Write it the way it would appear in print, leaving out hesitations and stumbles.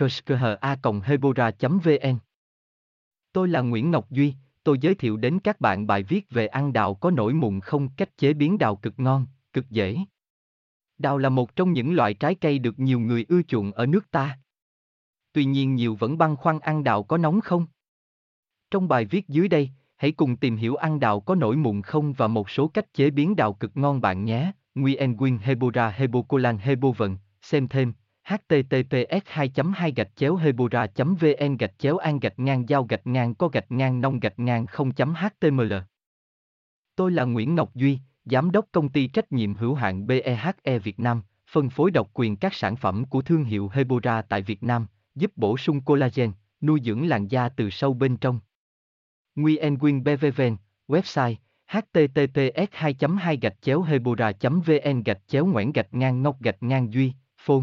kushkha@hebora.vn. Tôi là Nguyễn Ngọc Duy, tôi giới thiệu đến các bạn bài viết về ăn đào có nổi mụn không, cách chế biến đào cực ngon, cực dễ. Đào là một trong những loại trái cây được nhiều người ưa chuộng ở nước ta. Tuy nhiên nhiều vẫn băn khoăn ăn đào có nóng không? Trong bài viết dưới đây, hãy cùng tìm hiểu ăn đào có nổi mụn không và một số cách chế biến đào cực ngon bạn nhé. Nguyên Quyên Hebora Hebocolan Hebovn, xem thêm https://hebora.vn/an-giao-co-nong-0.html. Tôi là Nguyễn Ngọc Duy, Giám đốc Công ty Trách nhiệm hữu hạn BEHE Việt Nam, phân phối độc quyền các sản phẩm của thương hiệu Hebora tại Việt Nam, giúp bổ sung collagen, nuôi dưỡng làn da từ sâu bên trong. Nguyên Quyên BVVN, website https://hebora.vn/Nguyễn-Ngọc-Duy, phone